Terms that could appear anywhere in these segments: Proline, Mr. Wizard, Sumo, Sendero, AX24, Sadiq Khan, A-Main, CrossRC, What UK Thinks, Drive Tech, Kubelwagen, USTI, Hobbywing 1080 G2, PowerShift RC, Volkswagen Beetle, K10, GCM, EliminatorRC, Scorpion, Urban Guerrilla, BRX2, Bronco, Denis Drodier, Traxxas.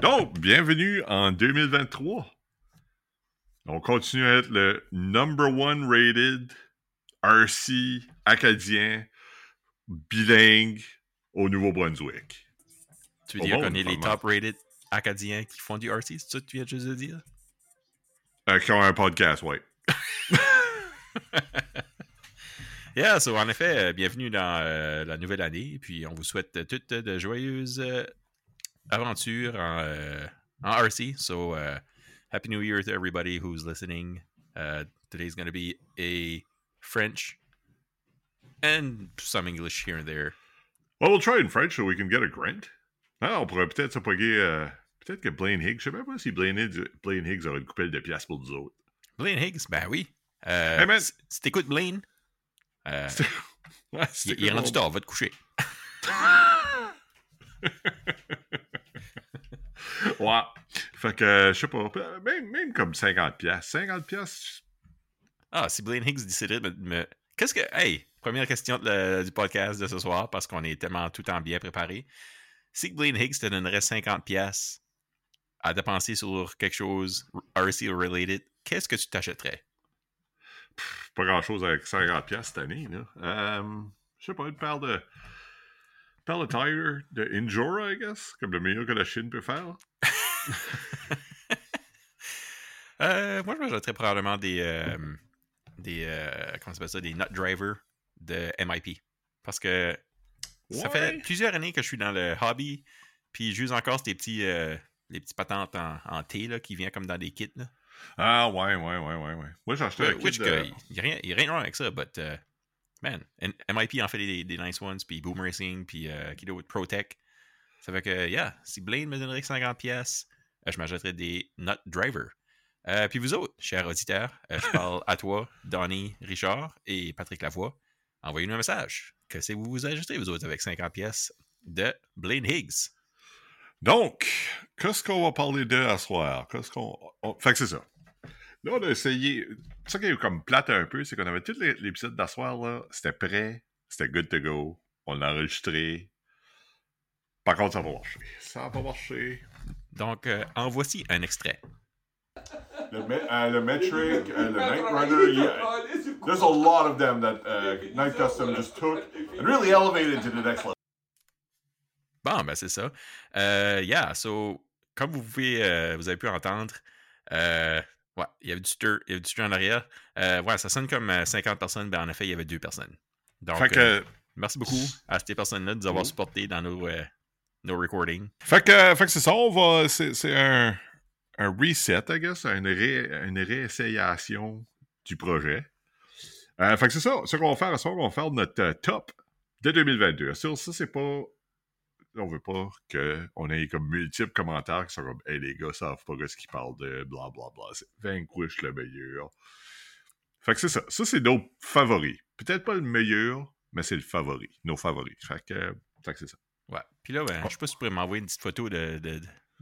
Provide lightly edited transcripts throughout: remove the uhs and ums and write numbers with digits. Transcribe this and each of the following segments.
Donc, bienvenue en 2023. On continue à être le number one rated RC acadien bilingue au Nouveau-Brunswick. Tu veux dire qu'on est les top rated acadiens qui font du RC, c'est ça que tu viens juste de dire? Qui ont un podcast, ouais. Yeah, so en effet, bienvenue dans la nouvelle année, puis on vous souhaite toutes de joyeuses aventures en RC. So, Happy New Year to everybody who's listening. Today's going to be a French and some English here and there. Well, we'll try in French so we can get a grunt. Ah, on pourrait peut-être se poguer, peut-être que Blaine Higgs, je ne sais pas si Blaine Higgs aurait une coupelle de piastres pour nous autres. Blaine Higgs, ben oui. Hey man, si t'écoutes Blaine, il est rendu tard, va te coucher. Ouais. Fait que, je sais pas, même comme 50$. Ah, si Blaine Higgs décidait de me... Qu'est-ce que... Hey, première question du podcast de ce soir, parce qu'on est tellement tout le temps bien préparé. Si Blaine Higgs te donnerait 50$ à dépenser sur quelque chose RC-related, qu'est-ce que tu t'achèterais? Pff, pas grand-chose avec 50$ cette année, là. Je sais pas, une paire de... Tire de Injora, I guess, comme le meilleur que la Chine peut faire. Moi, je m'achèterais probablement des nut drivers de MIP. Parce que ça fait plusieurs années que je suis dans le hobby, puis j'use encore ces petits patentes en T là, qui viennent comme dans des kits. Là. Ah, ouais. Moi, j'achetais un kit de... Il n'y a rien de wrong avec ça, but... Man, MIP en fait des nice ones, puis Boom Racing, puis Kido with Pro Tech. Ça fait que, yeah, si Blaine me donnerait 50$, je m'achèterais des Nut Drivers. Puis vous autres, chers auditeurs, je parle à toi, Donnie, Richard et Patrick Lavoie. Envoyez-nous un message. Que c'est vous ajustez, vous autres, avec 50$ de Blaine Higgs. Donc, qu'est-ce qu'on va parler de à soir? Fait que c'est ça. Là, on a essayé... Ça qui est comme plate un peu, c'est qu'on avait tout l'épisode d'asseoir, là, c'était prêt, c'était good to go, on l'a enregistré. Par contre, ça va marcher. Ça va pas marcher. Donc, en voici un extrait. Le metric, le Night Runner, yeah. There's a lot of them that Night Custom just took and really elevated to the next level. Bon, ben c'est ça. Yeah, so, comme vous avez pu entendre, ouais, il y avait du stir en arrière. Ouais, ça sonne comme 50 personnes, ben en effet, il y avait 2 personnes. Donc, merci beaucoup à ces personnes-là de nous avoir supportés dans nos recordings. Fait que c'est ça, on va... C'est un reset, I guess, une réessayation du projet. Fait que c'est ça, ce qu'on va faire à ce soir, on va faire notre top de 2022. Sûr, ça, c'est pas... On veut pas qu'on ait comme multiples commentaires qui sont comme hey, « les gars savent pas ce qu'ils parlent de blablabla, c'est Vanquish le meilleur. » Fait que c'est ça. Ça, c'est nos favoris. Peut-être pas le meilleur, mais c'est le favori. Nos favoris. Fait que c'est ça. Ouais. Puis là, ben, je sais pas si tu pourrais m'envoyer une petite photo de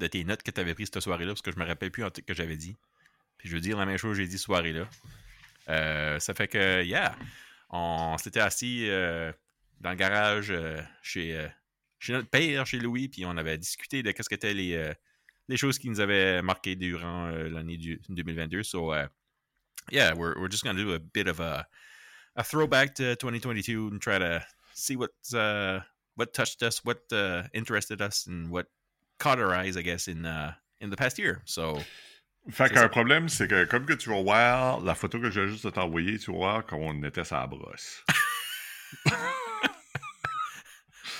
tes notes que t'avais prises cette soirée-là, parce que je me rappelle plus que j'avais dit. Puis je veux dire la même chose que j'ai dit soirée-là. Ça fait que, yeah, on s'était assis dans le garage chez notre père, chez Louis, puis on avait discuté de qu'est-ce que étaient les choses qui nous avaient marqué durant l'année 2022. So, yeah, we're just going to do a bit of a throwback to 2022 and try to see what touched us, what interested us, and what caught our eyes, I guess, in the past year. So, fait qu'un problème, c'est que comme que tu vas voir la photo que j'ai juste de t'envoyer, tu vas voir qu'on était sur la brosse.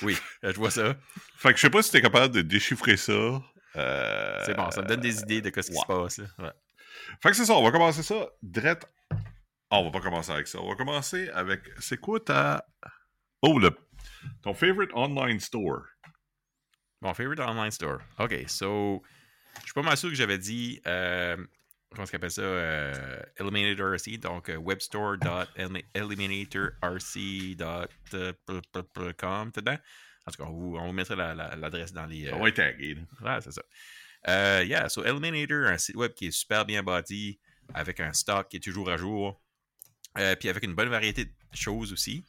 Oui, je vois ça. Fait que je sais pas si t'es capable de déchiffrer ça. C'est bon, ça me donne des idées de ce qui se passe. Là. Ouais. Fait que c'est ça, on va commencer ça. Drette. Oh, on va pas commencer avec ça. On va commencer avec... C'est quoi ta... Oh, ton favorite online store. Mon favorite online store. OK, so... Je suis pas mal sûr que j'avais dit... Comment s'appelle ça? EliminatorRC, donc webstore.eliminatorrc.com dedans. En tout cas, on vous mettra l'adresse dans les... On va être tagué. Ouais, c'est ça. Yeah, so Eliminator, un site web qui est super bien bâti, avec un stock qui est toujours à jour, puis avec une bonne variété de choses aussi.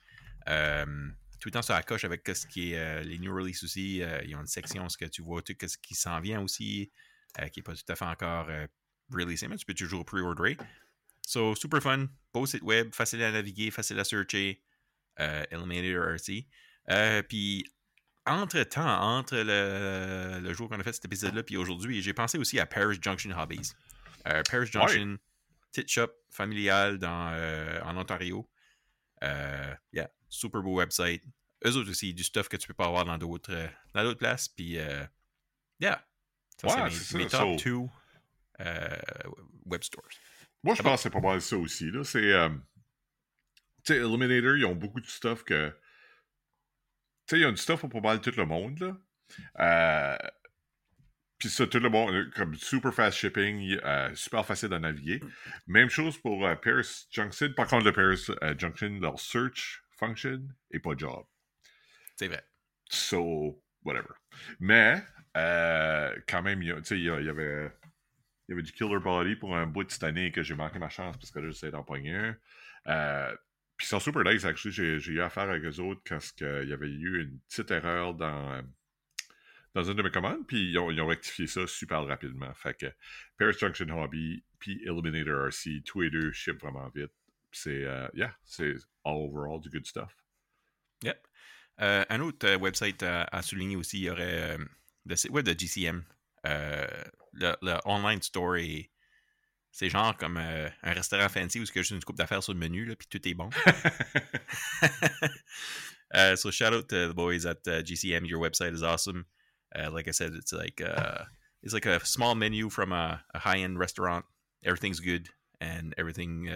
tout le temps sur la coche avec ce qui est les new releases aussi. Ils ont une section où tu vois tout ce qui s'en vient aussi, qui n'est pas tout à fait encore releasé, mais tu peux toujours pre-order. So, super fun, beau site web, facile à naviguer, facile à searcher, EliminatorRC. Puis, entre-temps, entre le jour qu'on a fait cet épisode-là puis aujourd'hui, j'ai pensé aussi à Paris Junction Hobbies. Paris Junction, oui. Petite shop familiale en Ontario. Yeah, super beau website. Eux autres aussi, du stuff que tu peux pas avoir dans d'autres places. Puis, yeah, ça, ouais, c'est mes top 2 web stores. Moi, je pense que c'est pas mal ça aussi. Là. C'est, tu sais, Eliminator, ils ont beaucoup de stuff que... Tu sais, ils ont du stuff pour pas mal tout le monde, là. Puis ça, tout le monde, comme super fast shipping, super facile à naviguer. Même chose pour Paris Junction. Par contre, le Paris Junction, leur search function et pas job. C'est vrai. So, whatever. Mais, quand même, tu sais, il y avait du Killer Body pour un bout de cette année que j'ai manqué ma chance parce que là, j'essayais d'empoigner un. Puis ils sont super nice, actually. J'ai eu affaire avec eux autres quand il y avait eu une petite erreur dans une de mes commandes, puis ils ont rectifié ça super rapidement. Fait que Paris Junction Hobby puis EliminatorRC, tous les deux shippent vraiment vite. C'est, yeah, c'est all overall du good stuff. Yep. Un autre website à souligner aussi, il y aurait le site web de GCM. Le online store est... C'est genre comme un restaurant fancy où il y a juste une coupe d'affaires sur le menu, puis tout est bon. So shout out to the boys at GCM. Your website is awesome. Like I said, it's like a small menu from a high-end restaurant. Everything's good, and everything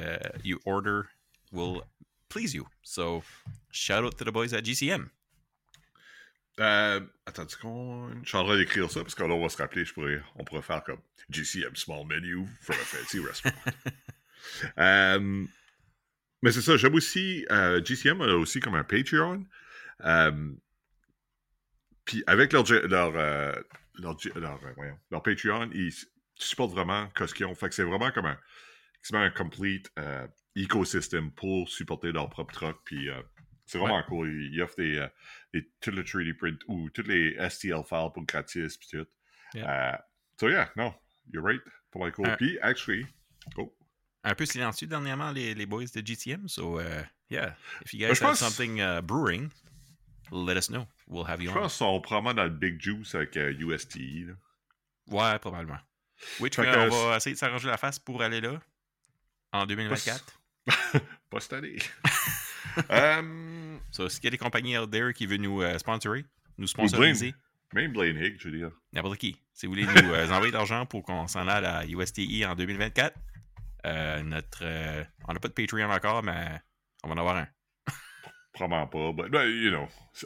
you order will please you. So shout out to the boys at GCM. Attends, je suis en train d'écrire ça parce que là, on va se rappeler, on pourrait faire comme GCM Small Menu from a Fancy Restaurant. Mais c'est ça, j'aime aussi. GCM a aussi comme un Patreon. Puis avec leur Patreon, ils supportent vraiment ce qu'ils ont. Fait que c'est vraiment comme un complete écosystème pour supporter leur propre truck. Puis. C'est vraiment cool. Ils offrent tout le 3D print ou tous les STL files pour gratis puis tout. Yeah. So yeah, no, you're right. Pas mal cool. Puis actually, un peu silencieux dernièrement les boys de GTM. So yeah, if you guys have something brewing, let us know. We'll have you on. Je pense qu'ils sont probablement dans le Big Juice avec USTI. Là. Ouais, probablement. Which on va essayer de s'arranger la face pour aller là en 2024. Pas cette année. So, s'il y a des compagnies out there qui veulent nous sponsoriser, même Blaine Higgs, je veux dire. N'importe qui. Si vous voulez nous envoyer de l'argent pour qu'on s'en aille à USTI en 2024, on n'a pas de Patreon encore, mais on va en avoir un. Probablement pas, mais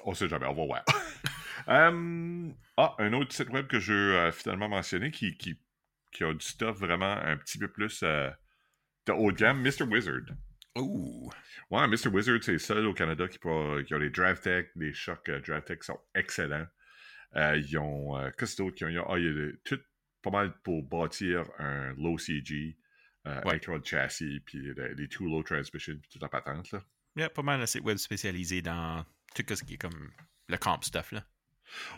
on sait jamais, on va voir. Un autre site web que je veux finalement mentionner qui a du stuff vraiment un petit peu plus de haut de gamme, Mr. Wizard. Oh! Ouais, Mr. Wizard, c'est le seul au Canada qui a les Drive Tech. Les chocs Drive Tech sont excellents. Ils ont... Qu'est-ce d'autre qu'ils ont? Il y a tout pas mal pour bâtir un low CG, intro de châssis, puis les two low transmission, puis toute la patente, là. Il y a pas mal de sites web spécialisés dans tout ce qui est comme le camp stuff, là.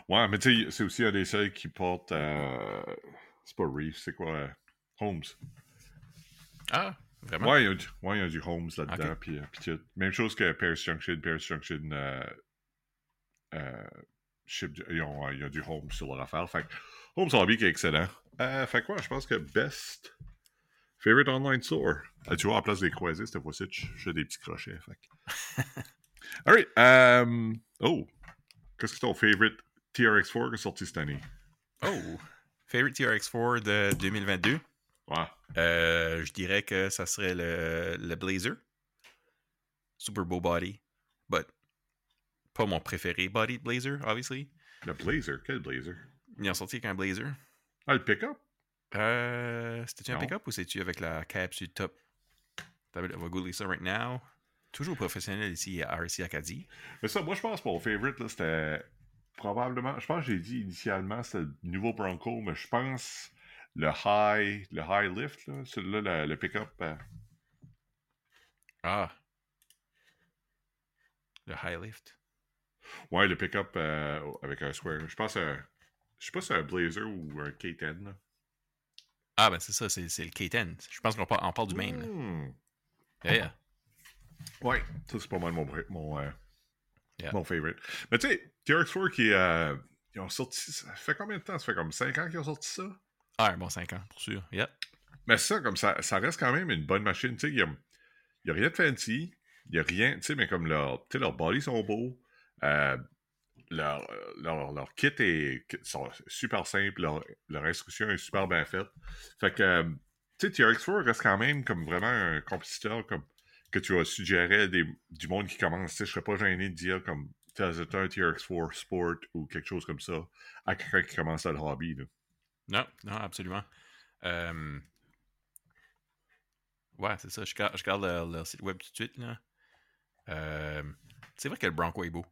Ouais, mais tu sais, c'est aussi un des seuls qui porte... c'est pas Reef, c'est quoi? Homes. Ah! Vraiment? Ouais, il y a du Homes là-dedans. Okay. Puis, même chose que Paris Junction il y a du Homes sur leur affaire. Fait que Homes Hobby qui est excellent. Fait quoi, je pense que Best Favorite Online Store. Tu vois, en place des croisés, cette fois-ci, j'ai des petits crochets. Fait alright. Qu'est-ce que ton favorite TRX4 qui est sorti cette année? Oh! Favorite TRX4 de 2022? Ouais. Je dirais que ça serait le Blazer. Super beau body. But pas mon préféré body de Blazer, obviously. Le Blazer? Quel Blazer? Ils ont sorti avec un Blazer. Ah, le pick-up? C'était-tu un pick-up ou c'est-tu avec la cab sur le top? On va googler ça right now. Toujours professionnel ici à RC Acadie. Mais ça, moi, je pense que mon favorite, là, c'était probablement... Je pense que j'ai dit initialement, c'était le nouveau Bronco, mais je pense... Le high lift, là, celui-là, le pick-up. Ah. Le high lift. Ouais, le pick-up avec un square. Je pense à... Je sais pas si c'est un Blazer ou un K10. Là. Ah, ben c'est ça, c'est le K10. Je pense qu'on parle du même. Là. Yeah, yeah. Ouais, ça c'est pas mal mon favorite. Mais tu sais, TRX4 qui ils ont sorti... Ça fait combien de temps? Ça fait comme 5 ans qu'ils ont sorti ça? Ah, bon, 5 ans, pour sûr. Yep. Mais ça, comme ça, ça reste quand même une bonne machine. Tu sais, il n'y a rien de fancy. Il n'y a rien, tu sais, mais comme leurs bodies sont beaux. Leur kit sont super simples, leur instruction est super bien faite. Fait que, tu sais, TRX4 reste quand même comme vraiment un compétiteur comme, que tu vas suggérer à du monde qui commence. Tu sais, je serais pas gêné de dire comme tu as un TRX4 Sport ou quelque chose comme ça à quelqu'un qui commence à le hobby. Là. Non, absolument. Ouais, c'est ça. Je regarde leur site web tout de suite. Là. C'est vrai que le Bronco est beau.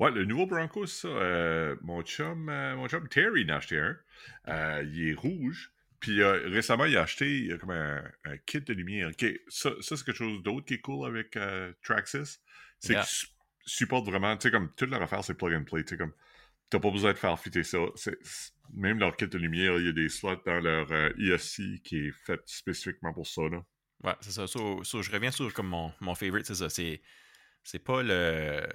Ouais, le nouveau Bronco, c'est ça. Mon chum Terry en a acheté un. Il est rouge. Puis récemment, il a acheté comme un kit de lumière. Okay. Ça, c'est quelque chose d'autre qui est cool avec Traxxas. C'est qu'ils supportent vraiment, tu sais, comme toute leur affaire, c'est plug and play. Tu sais, comme t'as pas besoin de faire fitter ça. Même leur kit de lumière, il y a des slots dans leur ESC qui est fait spécifiquement pour ça. Là. Ouais, c'est ça. Je reviens sur comme mon favorite, c'est ça. C'est pas le...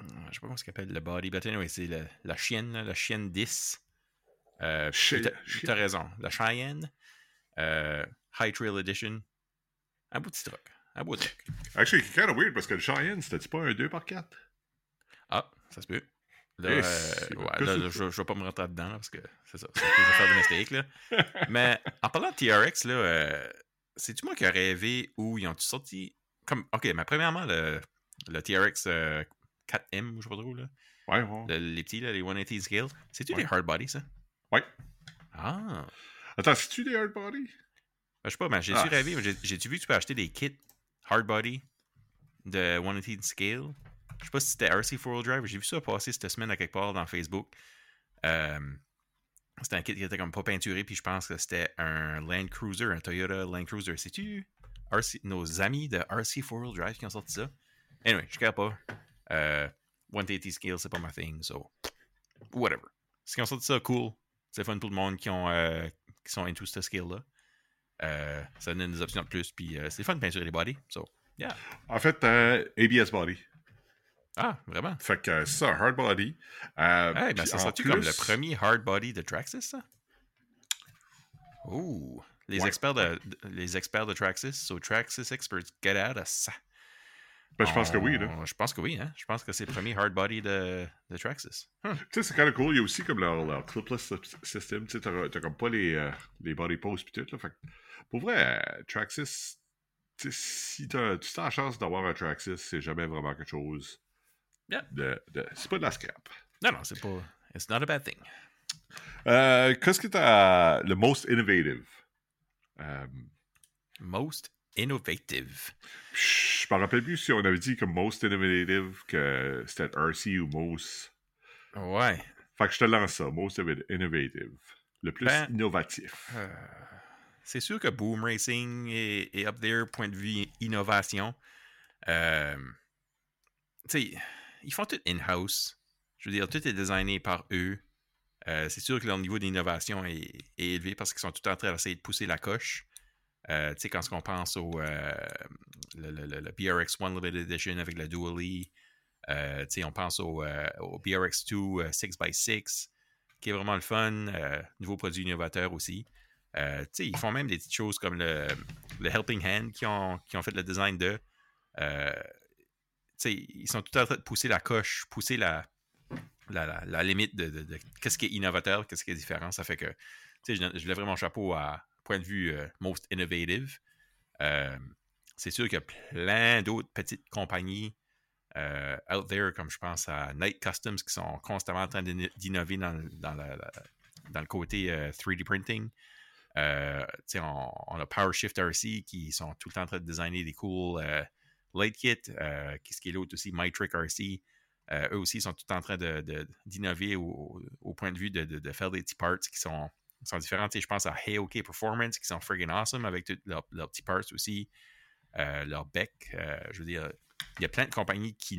Je sais pas comment ça s'appelle, le body, mais anyway, c'est la chienne 10. T'as raison. La Cheyenne. High Trail Edition. Un beau petit truc. Actually, c'est kind of weird parce que le Cheyenne, c'était-tu pas un 2x4? Ah, ça se peut. Là, je vais pas me rentrer dedans là, parce que c'est ça. C'est des affaires de mistake, là. Mais en parlant de TRX, là, c'est-tu moi qui ai rêvé où ils ont sorti. Comme, ok, mais premièrement, le TRX. 4M, je sais pas trop, là. Ouais. Les petits, là, les 180 scales. C'est-tu des hard body, ça? Ouais. Ah. Attends, c'est-tu des hard body? Je sais pas, mais j'ai-tu rêvé? J'ai-tu vu que tu peux acheter des kits hard body de 180 scale? Je sais pas si c'était RC 4-wheel drive. J'ai vu ça passer cette semaine à quelque part dans Facebook. C'était un kit qui était comme pas peinturé, puis je pense que c'était un Land Cruiser, un Toyota Land Cruiser. C'est-tu nos amis de RC 4-wheel drive qui ont sorti ça? Anyway, je ne capte pas. 180 scale, c'est pas ma thing, so whatever. Si on sort de ça, cool. C'est fun pour le monde qui sont into ce scale-là. Ça donne des options de plus, puis c'est fun de peinturer les bodies, so yeah. En fait, ABS body. Ah, vraiment? Fait que ça, hard body. Hey, ben ça sera-tu comme le premier hard body de Traxxas, ça? Oh, les experts de Traxxas, so Traxxas experts, get out of ça. Ben, je pense que oui, là. Je pense que oui, hein. Je pense que c'est le premier hard body de Traxxas. Tu sais, c'est quand même cool. Il y a aussi comme leur clipless system. Tu sais, t'as comme pas les body posts pis tout, là. Fait que, pour vrai, Traxxas, tu sais, si t'as la chance d'avoir un Traxxas, c'est jamais vraiment quelque chose. Yeah. C'est pas de la scrap. Non, c'est pas. It's not a bad thing. Qu'est-ce que t'as le most innovative? Most innovative. Je me rappelle plus si on avait dit que most innovative que c'était RC ou most. Ouais. Fait que je te lance ça, most innovative. Le plus innovatif. C'est sûr que Boom Racing est up there, point de vue innovation. Tu sais, ils font tout in-house. Je veux dire, tout est designé par eux. C'est sûr que leur niveau d'innovation est élevé parce qu'ils sont tout le temps en train d'essayer de pousser la coche. Tu sais, quand on pense au le BRX1 Limited Edition avec la Dually, tu sais, on pense au BRX2 6x6, qui est vraiment le fun, nouveau produit innovateur aussi. Tu sais, ils font même des petites choses comme le Helping Hand qui ont fait le design de. Tu sais, ils sont tout en train de pousser la coche, pousser la limite de qu'est-ce qui est innovateur, qu'est-ce qui est différent. Ça fait que, tu sais, je lèverai mon chapeau à point de vue most innovative. C'est sûr qu'il y a plein d'autres petites compagnies out there, comme je pense à Night Customs, qui sont constamment en train d'innover dans le côté 3D printing. On a PowerShift RC qui sont tout le temps en train de designer des cool light kits. Qu'est-ce qui est l'autre aussi? MyTrickRC. Eux aussi sont tout le temps en train d'innover au point de vue de faire des petits parts qui sont différents. Je pense à Hey OK Performance qui sont friggin' awesome avec leurs petits parts aussi. Leur bec, je veux dire, Il y a plein de compagnies qui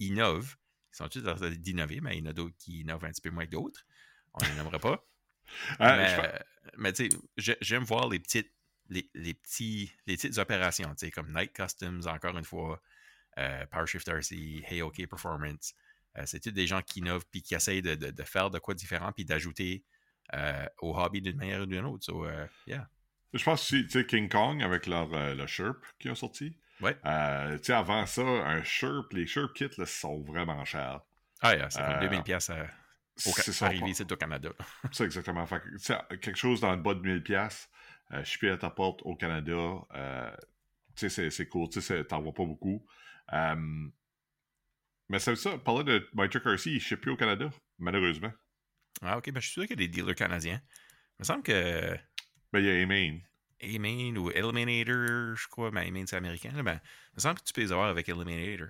innovent. Ils sont tous en train d'innover, mais il y en a d'autres qui innovent un petit peu moins que d'autres. On ne les nommera pas. Mais tu sais, j'aime voir les petites opérations, tu sais, comme Night Customs, encore une fois, PowerShift RC, Hey OK Performance. C'est tous des gens qui innovent puis qui essayent de faire de quoi différent puis d'ajouter au hobby d'une manière ou d'une autre. So, yeah. Je pense que tu sais, King Kong avec le Sherp qui ont sorti. Ouais. Tu sais, avant ça, un Sherp, les Sherp kits là, sont vraiment chers. Ah, yeah, ça fait 2000$ arrivé ici au Canada. C'est exactement. Fait, quelque chose dans le bas de 1000$, shippé à ta porte au Canada, tu sais, c'est cool, tu sais, t'en vois pas beaucoup. Mais c'est ça, parler de MyTrickRC, il ne ship plus au Canada, malheureusement. Ah, ok, ben je suis sûr qu'il y a des dealers canadiens. Il me semble que. Ben, il y a A-Main. A-Main ou Eliminator, je crois. Mais A-Main, c'est américain. Ben, il me semble que tu peux les avoir avec Eliminator.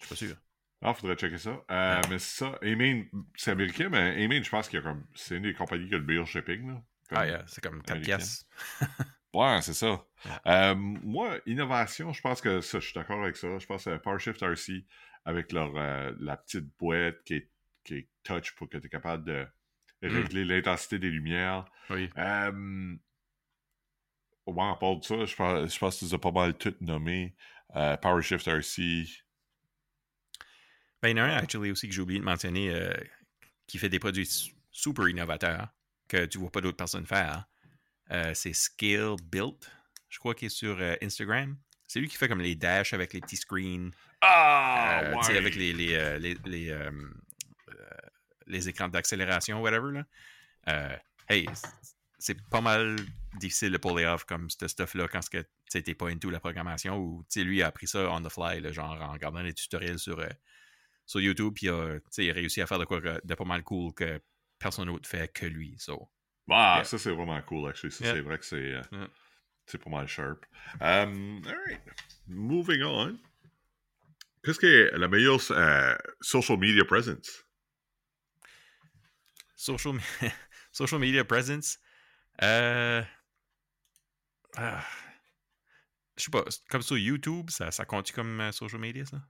Je suis pas sûr. Ah, faudrait checker ça. Mais c'est ça. A-Main, c'est américain, mais A-Main, je pense qu'il y a comme. C'est une des compagnies qui a le meilleur shipping, là. Ah, yeah, c'est comme 4 piastres. Ouais, c'est ça. Moi, innovation, je pense que ça, je suis d'accord avec ça. Je pense que PowerShift RC avec la petite boîte qui est touch pour que tu es capable de régler l'intensité des lumières. Oui. Au moins, à part de ça, je pense que tu as pas mal tout nommé. PowerShift RC. Ben, il y en a un, actually, aussi, que j'ai oublié de mentionner, qui fait des produits super innovateurs que tu vois pas d'autres personnes faire. C'est Scale Built, je crois qu'il est sur Instagram. C'est lui qui fait comme les dashs avec les petits screens. Ah! Ouais. Tu sais, avec les écrans d'accélération, whatever, là. Hey, c'est pas mal difficile de pull off comme ce stuff-là quand tu n'es pas into la programmation. Ou lui, il a appris ça on the fly, là, genre en regardant les tutoriels sur YouTube. Puis il a réussi à faire de quoi de pas mal cool que personne d'autre fait que lui. So. Ah, yeah. Ça, c'est vraiment cool, actually. Ça, yeah. C'est vrai que c'est pas mal sharp. All right. Moving on. Qu'est-ce qui est la meilleure social media presence? Social media presence? Je sais pas. Comme sur YouTube, ça compte comme social media, ça?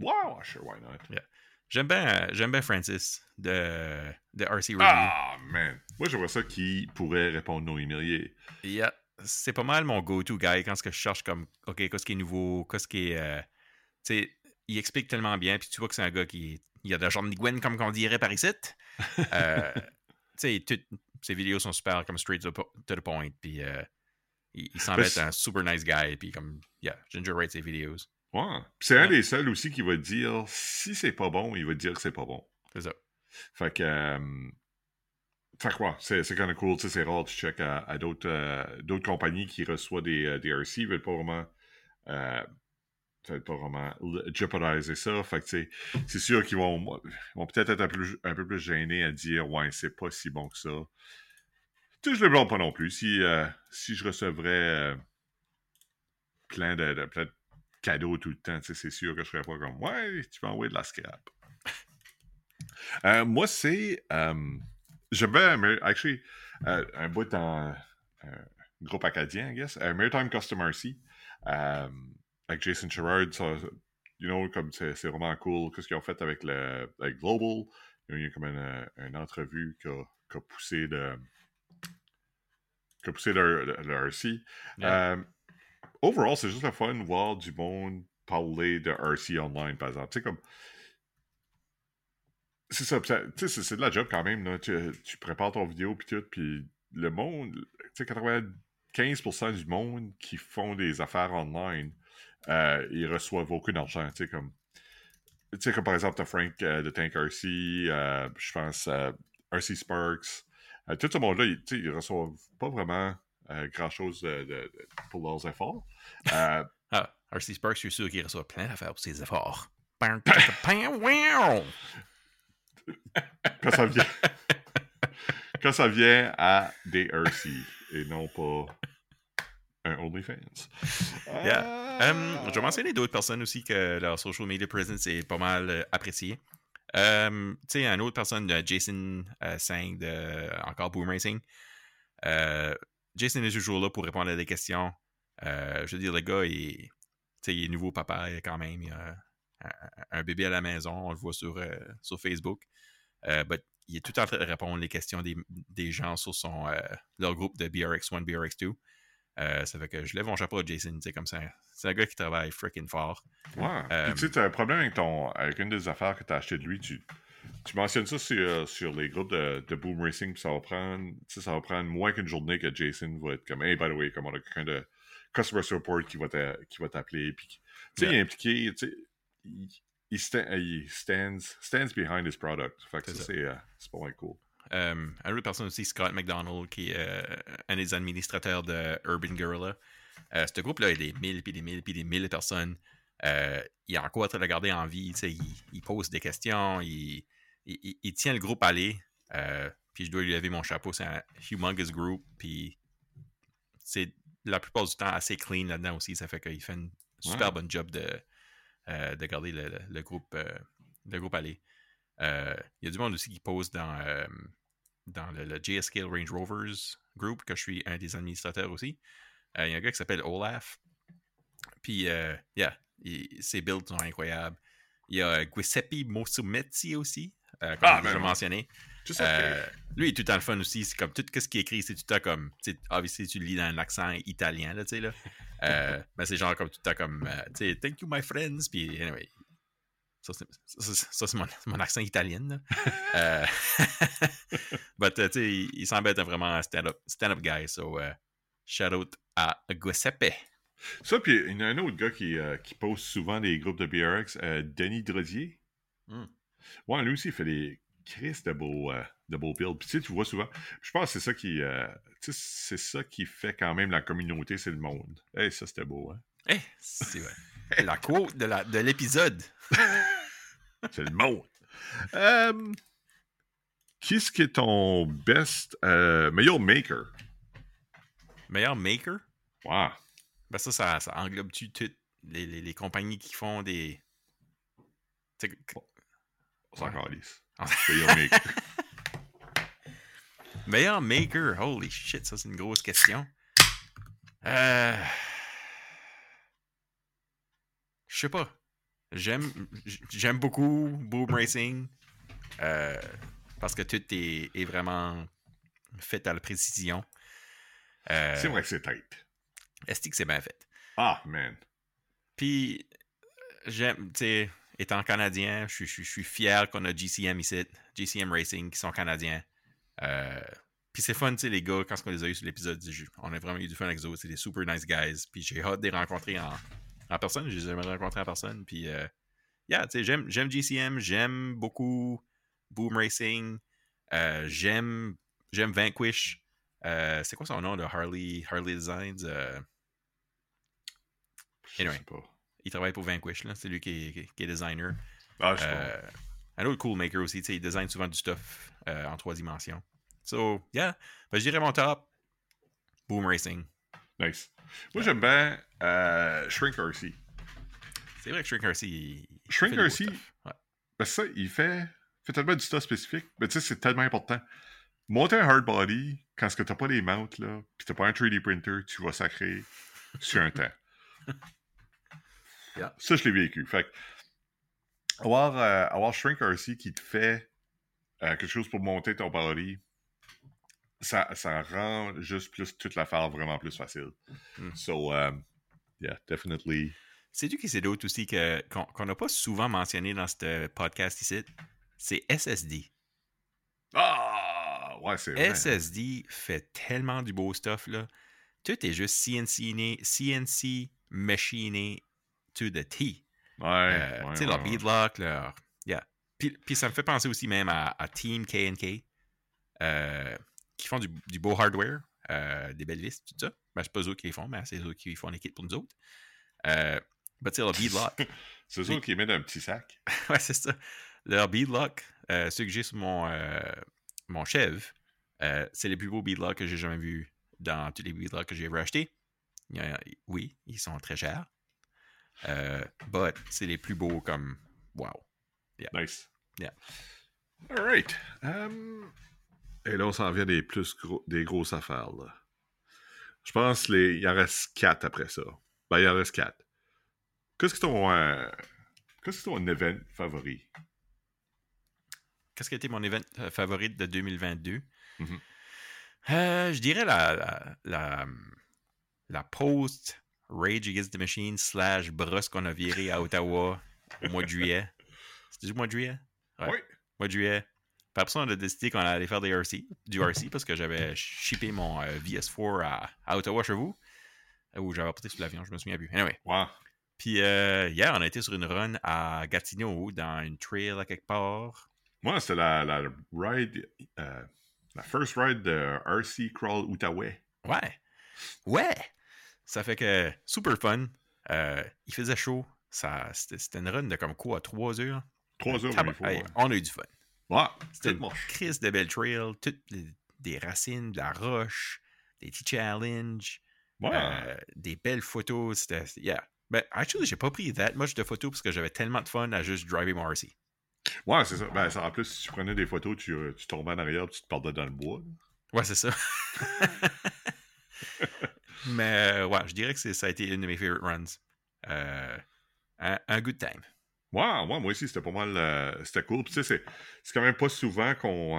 Wow, sure, why not? Yeah. J'aime bien Francis de RC Review. Ah, man. Moi, j'aimerais ça qui pourrait répondre nos emailiers. Yeah. C'est pas mal mon go-to guy quand je cherche comme, OK, qu'est-ce qui est nouveau, qu'est-ce qui est... tu sais, il explique tellement bien, puis tu vois que c'est un gars qui... Il a de la jambe de Gwen, comme on dirait par ici. Tu sais, ses vidéos sont super, comme straight to the point, puis il semble être un super nice guy, puis comme, yeah, Ginger rate ses vidéos. Ouais. Puis c'est un des seuls aussi qui va dire si c'est pas bon, il va dire que c'est pas bon. C'est ça. Fait que. Ouais, c'est kind of cool. Tu sais, c'est rare. Tu check à d'autres compagnies qui reçoivent des RC. Ils veulent pas vraiment. Jeopardiser ça. Fait que, tu sais, c'est sûr qu'ils vont peut-être être un peu plus gênés à dire ouais, c'est pas si bon que ça. Tu sais, je le blâme pas non plus. Si je recevrais plein de cadeau tout le temps, tu sais, c'est sûr que je serais pas comme ouais, tu vas envoyer de la scrap. Moi, c'est j'avais actually un bout dans un groupe acadien, I guess, Maritime Custom RC avec Jason Sherard, ça, you know, comme c'est vraiment cool qu'est-ce qu'ils ont fait avec avec Global. Il y a eu comme une entrevue qui a poussé le RC. Yeah. Overall, c'est juste le fun de voir du monde parler de RC online, par exemple. Tu sais, comme. C'est ça, c'est de la job quand même, là. Tu prépares ton vidéo, puis tout, puis le monde, tu sais, 95% du monde qui font des affaires online, ils reçoivent aucun argent, tu sais, comme. Tu sais, comme par exemple, t'as Frank de Tank RC, je pense, RC Sparks. Tout ce monde-là, tu sais, ils reçoivent pas vraiment. Grand-chose pour leurs efforts. RC Sparks, je suis sûr qu'il reçoit plein d'affaires pour ses efforts. Quand ça vient à des RC et non pas un OnlyFans. Yeah. Je vais mentionner d'autres personnes aussi que leur social media presence est pas mal appréciée. Tu sais, une autre personne, Jason Sang, encore Boom Racing. Jason est toujours là pour répondre à des questions. Je veux dire, le gars, sais, il est nouveau papa quand même, il a un bébé à la maison, on le voit sur Facebook. Il est tout en train de répondre les questions des gens sur leur groupe de BRX1, BRX2. Ça fait que je lève mon chapeau à Jason, tu sais, comme ça. C'est un gars qui travaille freaking fort. Ouais. Puis tu sais, t'as un problème avec une des affaires que t'as achetées de lui. Tu mentionnes ça sur les groupes de Boom Racing, puis ça va prendre moins qu'une journée que Jason va être comme « Hey, by the way, comme on a quelqu'un de customer support qui va t'appeler. » Tu sais, il est impliqué, tu sais, il stands behind his product. Fait que c'est pas mal cool. Un autre personne aussi, Scott McDonald, qui est un des administrateurs de Urban Guerrilla. Ce groupe-là, il y a des 1000 puis des 1000 puis des 1000 personnes. Il a encore à le garder en vie. Il pose des questions. Il tient le groupe aller. Puis je dois lui lever mon chapeau. C'est un humongous group. Puis c'est la plupart du temps assez clean là-dedans aussi. Ça fait qu'il fait une super bonne job de garder le groupe aller. Il y a du monde aussi qui pose dans le JSK Range Rovers group, que je suis un des administrateurs aussi. Il y a un gars qui s'appelle Olaf. Puis, ses builds sont incroyables. Il y a Giuseppe Mosumetti aussi, comme je l'ai mentionné. Lui, il est tout le temps le fun aussi. C'est comme tout ce qu'il écrit, c'est tout le temps comme... Obviously, tu le lis dans un accent italien, là, tu sais, là. Mais c'est genre comme tout le temps comme... tu sais, thank you, my friends. Puis, anyway... Ça, c'est mon accent italien. But, tu sais, il semble être vraiment un stand-up guy. So, shout out à Giuseppe. Ça, puis il y a un autre gars qui poste souvent des groupes de BRX, Denis Drodier. Ouais, lui aussi, il fait des crises de beaux builds. Puis, tu sais, tu vois souvent. Je pense que c'est ça qui fait quand même la communauté, c'est le monde. Hey, ça, c'était beau, hein? Hey, c'est vrai. La quote de l'épisode. C'est le mot. Qu'est-ce qui est ton best meilleur maker? Meilleur maker? Wow. Ben ça englobe-tu toutes les compagnies qui font des... On s'en calisse. Meilleur maker. Meilleur maker? Holy shit, ça c'est une grosse question. Je sais pas. J'aime beaucoup Boom Racing parce que tout est vraiment fait à la précision. C'est vrai que c'est tight. Est-ce que c'est bien fait? Ah, man. Puis, j'aime, tu sais, étant Canadien, je suis fier qu'on a GCM ici, GCM Racing, qui sont Canadiens. Puis c'est fun, tu sais, les gars, quand on les a eu sur l'épisode, on a vraiment eu du fun avec eux. C'est des super nice guys. Puis j'ai hâte de les rencontrer en personne, je les ai jamais rencontrés en personne. Puis, tu sais, j'aime GCM, j'aime beaucoup Boom Racing, j'aime Vanquish. C'est quoi son nom de Harley Designs? Anyway, il travaille pour Vanquish, là. C'est lui qui est designer. Ah, je sais pas. Un autre cool maker aussi, tu sais, il design souvent du stuff en 3 dimensions. So, ben, je dirais mon top, Boom Racing. Nice. Moi, j'aime bien Shrink RC. C'est vrai que Shrink RC... Shrink RC, ben ça, il fait tellement du stuff spécifique. Mais tu sais, c'est tellement important. Monter un hard body, quand ce que t'as pas les mounts, là, pis t'as pas un 3D printer, tu vas sacrer sur un temps. Ça, je l'ai vécu. Fait que, avoir Shrink RC qui te fait quelque chose pour monter ton body... Ça rend juste plus toute l'affaire vraiment plus facile. So, definitely. Sais-tu qui c'est d'autre aussi qu'on n'a pas souvent mentionné dans ce podcast ici? C'est SSD. Ah! Ouais, c'est vrai. SSD fait tellement du beau stuff, là. Tout est juste CNC machiné to the T. Ouais. Tu sais, leur beadlock, leur... Puis ça me fait penser aussi même à Team K&K. Qui font du beau hardware, des belles vis, tout ça. Ben, c'est pas eux qui les font, mais c'est eux qui font les kits pour nous autres. But c'est leur beadlock. C'est eux qui les mettent dans un petit sac. Ouais, c'est ça. Leur beadlock, ceux que j'ai sur mon Chev, c'est les plus beaux beadlocks que j'ai jamais vus dans tous les beadlocks que j'ai rachetés. Oui, ils sont très chers. But c'est les plus beaux comme... Wow. Yeah. Nice. Yeah. All right. Et là, on s'en vient des grosses affaires, là. Je pense qu'il en reste 4 après ça. Ben, il en reste 4. Qu'est-ce que ton event favori? Qu'est-ce qui a été mon event favori de 2022? Mm-hmm. Je dirais la post Rage Against the Machine / brosse qu'on a virée à Ottawa au mois de juillet. C'était du mois de juillet? Ouais. Oui. Mois de juillet. Puis après ça, on a décidé qu'on allait faire du RC parce que j'avais shippé mon VS4 à Ottawa chez vous. Ou j'avais apporté sur l'avion, je me souviens plus. Anyway. Wow. Puis hier, on a été sur une run à Gatineau, dans une trail à quelque part. Moi, c'était la ride, la first ride de RC Crawl Outaouais. Ouais. Ouais. Ça fait que super fun. Il faisait chaud. C'était une run de comme quoi, 3 heures? 3 heures, oui. On a eu du fun. Ouais. C'était une crise de belle trail, toutes des racines, de la roche, des petits challenges, ouais. Des belles photos. C'était, yeah. Ben, actually, j'ai pas pris that much de photos parce que j'avais tellement de fun à juste driver mon RC. Ouais, c'est ça. Ben, en plus, si tu prenais des photos, tu tombais en arrière et tu te perdais dans le bois. Ouais, c'est ça. Mais ouais, je dirais que ça a été une de mes favorite runs. Un good time. Ouais, moi aussi, c'était pas mal. C'était cool. Puis, tu sais, c'est quand même pas souvent qu'on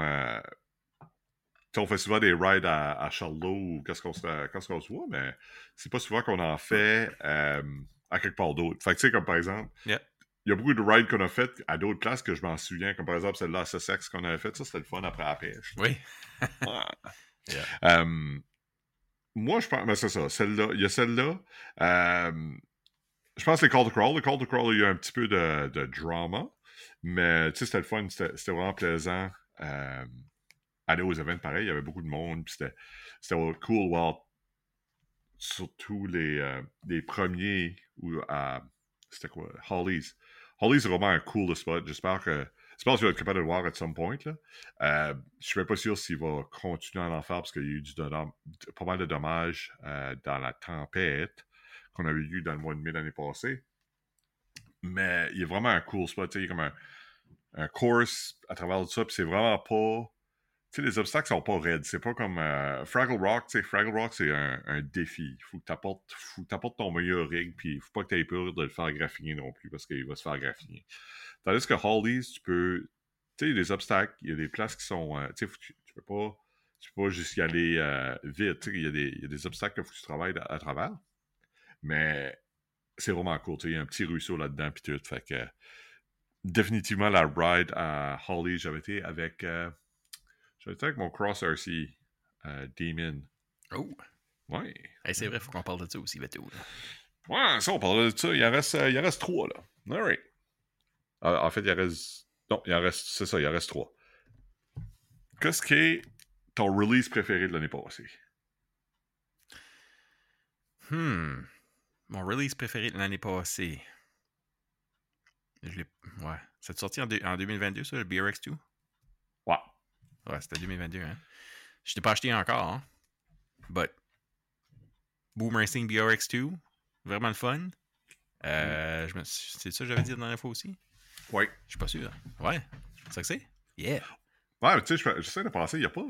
fait souvent des rides à Charlot ou qu'est-ce qu'on se voit, mais c'est pas souvent qu'on en fait à quelque part d'autre. Fait que, tu sais, comme par exemple, yeah. Il y a beaucoup de rides qu'on a faites à d'autres places que je m'en souviens, comme par exemple celle-là à Sussex qu'on avait faite. Ça, c'était le fun après la pêche. Oui. Ouais. Yeah. Moi, je pense... Mais c'est ça, celle-là. Il y a celle-là. Je pense que les Call to Crawl. Le Call to Crawl, il y a un petit peu de drama, mais tu sais, c'était le fun. C'était vraiment plaisant. Aller aux events, pareil, il y avait beaucoup de monde. Puis c'était cool. Well, surtout les premiers où... C'était quoi? Holly's. Holly's est vraiment un cool spot. J'espère que je vais être capable de le voir at some point. Là. Je ne suis même pas sûr s'il va continuer à en faire parce qu'il y a eu pas mal de dommages dans la tempête qu'on avait eu dans le mois de mai l'année passée. Mais il est vraiment un cool spot. T'sais, il y a comme un course à travers tout ça. Puis c'est vraiment pas... Tu sais, les obstacles sont pas raides. C'est pas comme Fraggle Rock. Tu sais, Fraggle Rock, c'est un défi. Il faut que t'apportes ton meilleur rig, puis il faut pas que t'aies peur de le faire graffiner non plus, parce qu'il va se faire graffiner. Tandis que Holly's, tu peux... Tu sais, les obstacles, il y a des places qui sont... tu sais, tu peux pas juste y aller vite. Tu sais, il y a des obstacles qu'il faut que tu travailles à travers. Mais c'est vraiment cool. Tu sais, il y a un petit ruisseau là-dedans, puis tout. Fait que... définitivement, la ride à Holly's, j'avais été avec mon CrossRC Demon. Oh! Ouais. Hey, c'est vrai, faut qu'on parle de ça aussi, Bateau. Ouais, ça, on parle de ça. Il en reste 3, là. All right. En fait, il en reste 3. Qu'est-ce qui est ton release préféré de l'année passée? Mon release préféré de l'année passée. Ouais. C'est sorti en 2022, ça, le BRX2? Ouais. Ouais, c'était 2022, hein. Je t'ai pas acheté encore, hein. But Boom Racing BRX2, vraiment le fun. C'est ça que j'avais dit dans l'info aussi? Ouais. Je suis pas sûr. Ouais. C'est ça que c'est? Yeah. Ouais, mais tu sais, j'essaie de penser, il n'y a pas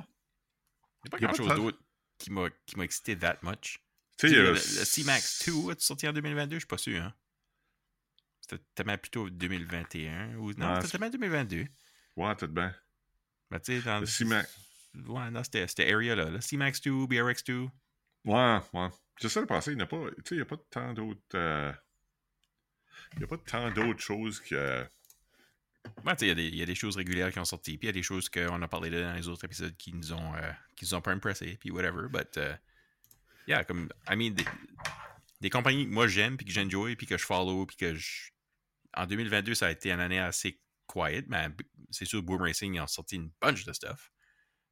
grand-chose d'autre qui m'a excité that much. Tu sais, le C-Max 2, est sorti en 2022? Je suis pas sûr, hein. C'était tellement plutôt 2021. Ou... Non, c'était tellement 2022. Ouais, peut-être bien. Ben, tu sais, dans le C-Max. Ouais, non, c'était area là. C-Max 2, BRX2. Ouais. J'essaie de penser, il n'y a pas tant d'autres. Il n'y a pas tant d'autres choses que. Ben, tu sais, il y a des choses régulières qui ont sorti, puis il y a des choses qu'on a parlé de dans les autres épisodes qui nous ont pas impressé, puis whatever. But, yeah, comme, I mean, des compagnies que moi j'aime, puis que j'enjoy, puis que je follow, puis que je. En 2022, ça a été une année assez quiet, mais c'est sûr Boom Racing, ils ont sorti une bunch de stuff.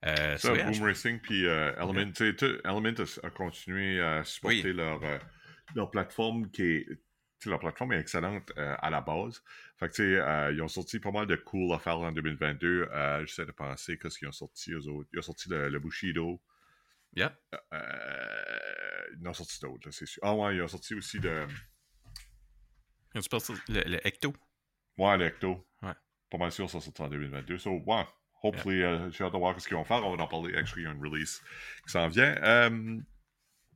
Boom Racing, puis Element, Element a continué à supporter leur plateforme qui est... Leur plateforme est excellente à la base. Fait que, ils ont sorti pas mal de cool affaires en 2022. J'essaie de penser qu'est-ce qu'ils ont sorti eux autres. Ils ont sorti le Bushido. Yeah. Ils ont sorti d'autres, là, c'est sûr. Ah ouais, ils ont sorti aussi de... Ils ont sorti le Hecto. Ouais, le Hecto. Ouais. Pas mal sûr, ça sortira en 2022. So, wow. Hopefully, j'ai hâte de voir ce qu'ils vont faire. On va en parler. Actually, il y a une release qui s'en vient.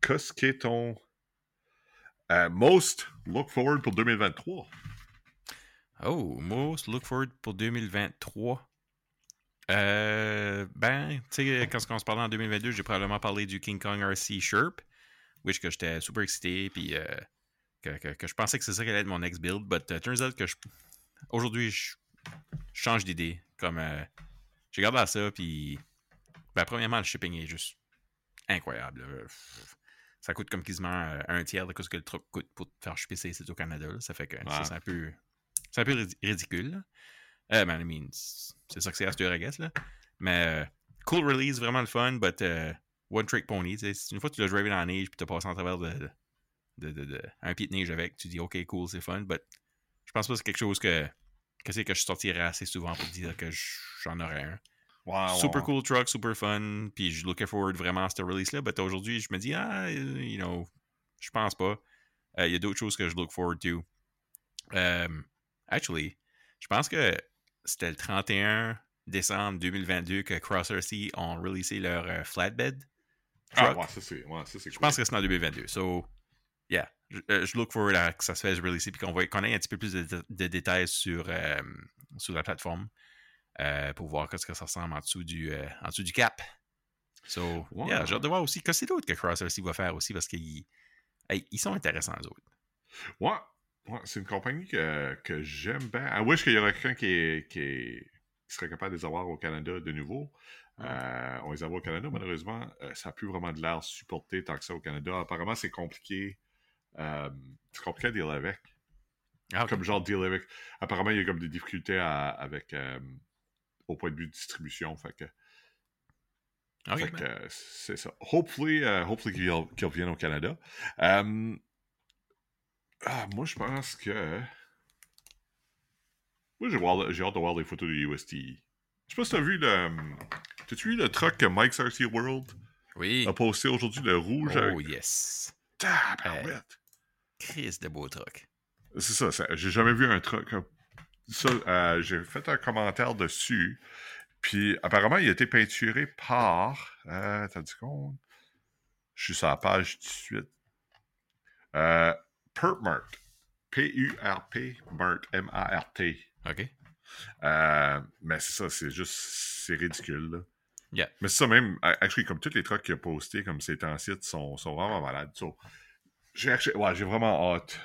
Qu'est-ce qui est ton Most look forward pour 2023. Oh, most look forward pour 2023. Ben, tu sais, quand on se parlait en 2022, j'ai probablement parlé du King Kong RC Sherp, which que j'étais super excité, puis que je pensais que c'est ça qu'allait être mon next build, but turns out que aujourd'hui, je change d'idée. Comme, j'ai gardé à ça, puis ben, premièrement, le shipping est juste incroyable. Ça coûte comme quasiment un tiers de ce que le truc coûte pour te faire shipper c'est au Canada, là. Ça fait que wow. c'est un peu ridicule, là. Man, I mean, c'est ça que c'est à ce que je là. Mais cool release, vraiment le fun, but one trick pony. Une fois que tu l'as drivé dans la neige puis tu as passé en travers de un pied de neige avec, tu dis ok, cool, c'est fun, but je pense pas que c'est quelque chose que je sortirais assez souvent pour dire que j'en aurais un. Wow, super cool truck, super fun, puis je looking forward vraiment à ce release-là, but aujourd'hui, je me dis, you know, je pense pas. Il y a d'autres choses que je look forward to. Actually, je pense que c'était le 31 décembre 2022 que CrossRC ont releasé leur flatbed truck. Ah, ouais, ça c'est cool. Je pense que c'est en 2022. So, yeah, je look forward à que ça se fasse releaser puis qu'on ait un petit peu plus de détails sur la plateforme pour voir ce que ça ressemble en dessous du cap. So, wow. Yeah, j'ai hâte de voir aussi qu'est-ce d'autre que CrossRC va faire aussi parce qu'ils ils sont intéressants, eux autres. Ouais. Ouais, c'est une compagnie que j'aime bien. I wish qu'il y aurait quelqu'un qui serait capable de les avoir au Canada de nouveau. On les a au Canada, malheureusement. Ça n'a plus vraiment de l'air supporté tant que ça au Canada. Apparemment, c'est compliqué. C'est compliqué à deal avec. Okay. Comme genre deal avec. Apparemment, il y a comme des difficultés avec au point de vue de distribution. Fait que. Okay, fait que c'est ça. Hopefully qu'ils reviennent au Canada. Moi, je pense que... Moi, j'ai hâte de voir les photos de USTI. Je sais pas si t'as vu le... T'as-tu vu le truck que Mike's RC World a posté aujourd'hui, le rouge? Oh, avec... yes! Tabarouette! Crise de beau truck. C'est ça, j'ai jamais vu un truck. Ça, j'ai fait un commentaire dessus, puis apparemment, il a été peinturé par... t'as dit qu'on... Je suis sur la page tout de suite. Purpmart. P-U-R-P, Mart, M-A-R-T. OK. Mais c'est ça, c'est juste... C'est ridicule, là. Yeah. Mais c'est ça même... Actually, comme tous les trucks qu'il a postés, comme ces temps-ci, sont vraiment malades. So, j'ai vraiment hâte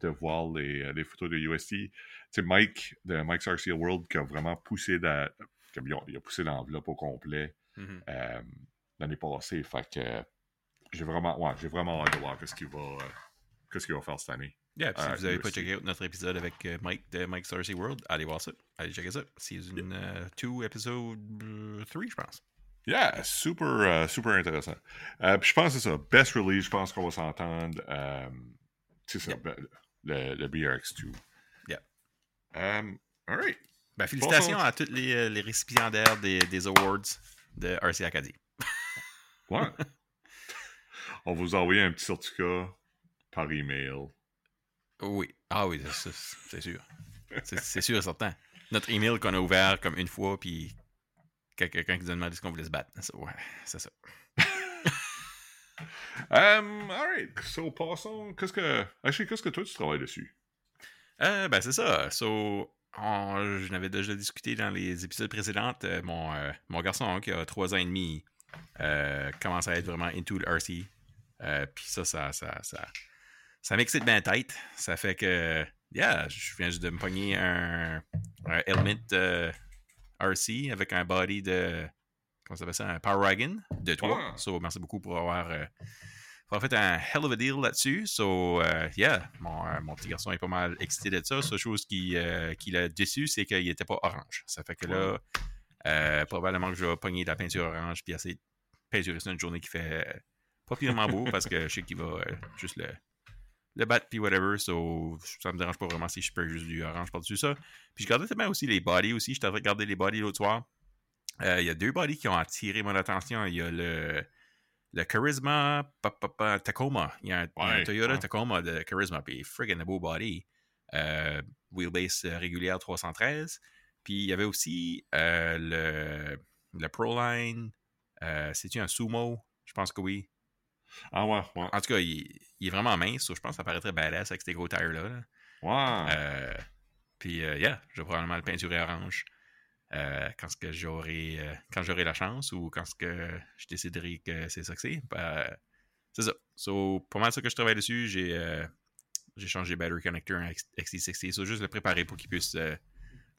de voir les photos de UST. Tu sais, Mike, de Mike's RC World, qui a vraiment poussé... Il a poussé l'enveloppe au complet l'année passée. Fait que... J'ai vraiment hâte de voir ce qu'il va... Qu'est-ce qu'il va faire cette année? Yeah, si vous n'avez pas checké notre épisode avec Mike de Mike's RC World, allez voir ça. Allez checker ça. C'est une 2, épisode 3, je pense. Yeah, super intéressant. Puis je pense que c'est ça. Best release, je pense qu'on va s'entendre. C'est ça, yep. le BRX2. Yeah. All right. Ben, félicitations à tous les récipiendaires des awards de RC Acadie. Ouais. On vous a envoyé un petit certificat. Par email. Oui. Ah oui, c'est sûr. C'est sûr et certain. Notre email qu'on a ouvert comme une fois, puis quelqu'un qui nous a demandé ce qu'on voulait se battre. Ouais, c'est ça. Alright. So, passons. Qu'est-ce que toi, tu travailles dessus? Ben, c'est ça. So, je n'avais déjà discuté dans les épisodes précédents. Mon garçon, qui a 3 ans et demi, commence à être vraiment into le RC. Puis ça m'excite bien tête. Ça fait que, yeah, je viens juste de me pogner un Element RC avec un body de, comment ça s'appelle ça, un Power Wagon de 3. So, merci beaucoup pour avoir fait un hell of a deal là-dessus. So, yeah, mon petit garçon est pas mal excité de ça. Seule chose qu'il a déçu, c'est qu'il n'était pas orange. Ça fait que là, probablement que je vais pogner de la peinture orange puis essayer de peinturer ça une journée qui fait pas purement beau parce que je sais qu'il va juste le battre puis whatever, so ça me dérange pas vraiment si je peux juste du orange par-dessus ça. Puis je gardais tellement aussi les bodies aussi. J'étais en train de regarder les bodies l'autre soir. Il y a 2 bodies qui ont attiré mon attention. Il y a le Charisma Tacoma. Il y a un Toyota Tacoma de Charisma. Puis friggin' beau body. Wheelbase régulière 313. Puis il y avait aussi le Proline. C'est-tu un Sumo? Je pense que oui. Ah ouais, ouais. En tout cas, il est vraiment mince. Je pense que ça paraîtrait badass avec ces gros tires-là. Là. Wow! Puis, yeah, je vais probablement le peinturer orange quand j'aurai la chance ou quand que je déciderai que c'est ça que c'est. C'est ça. So, pas mal ça que je travaille dessus. J'ai changé battery connector en XT60. So, juste le préparer pour qu'il puisse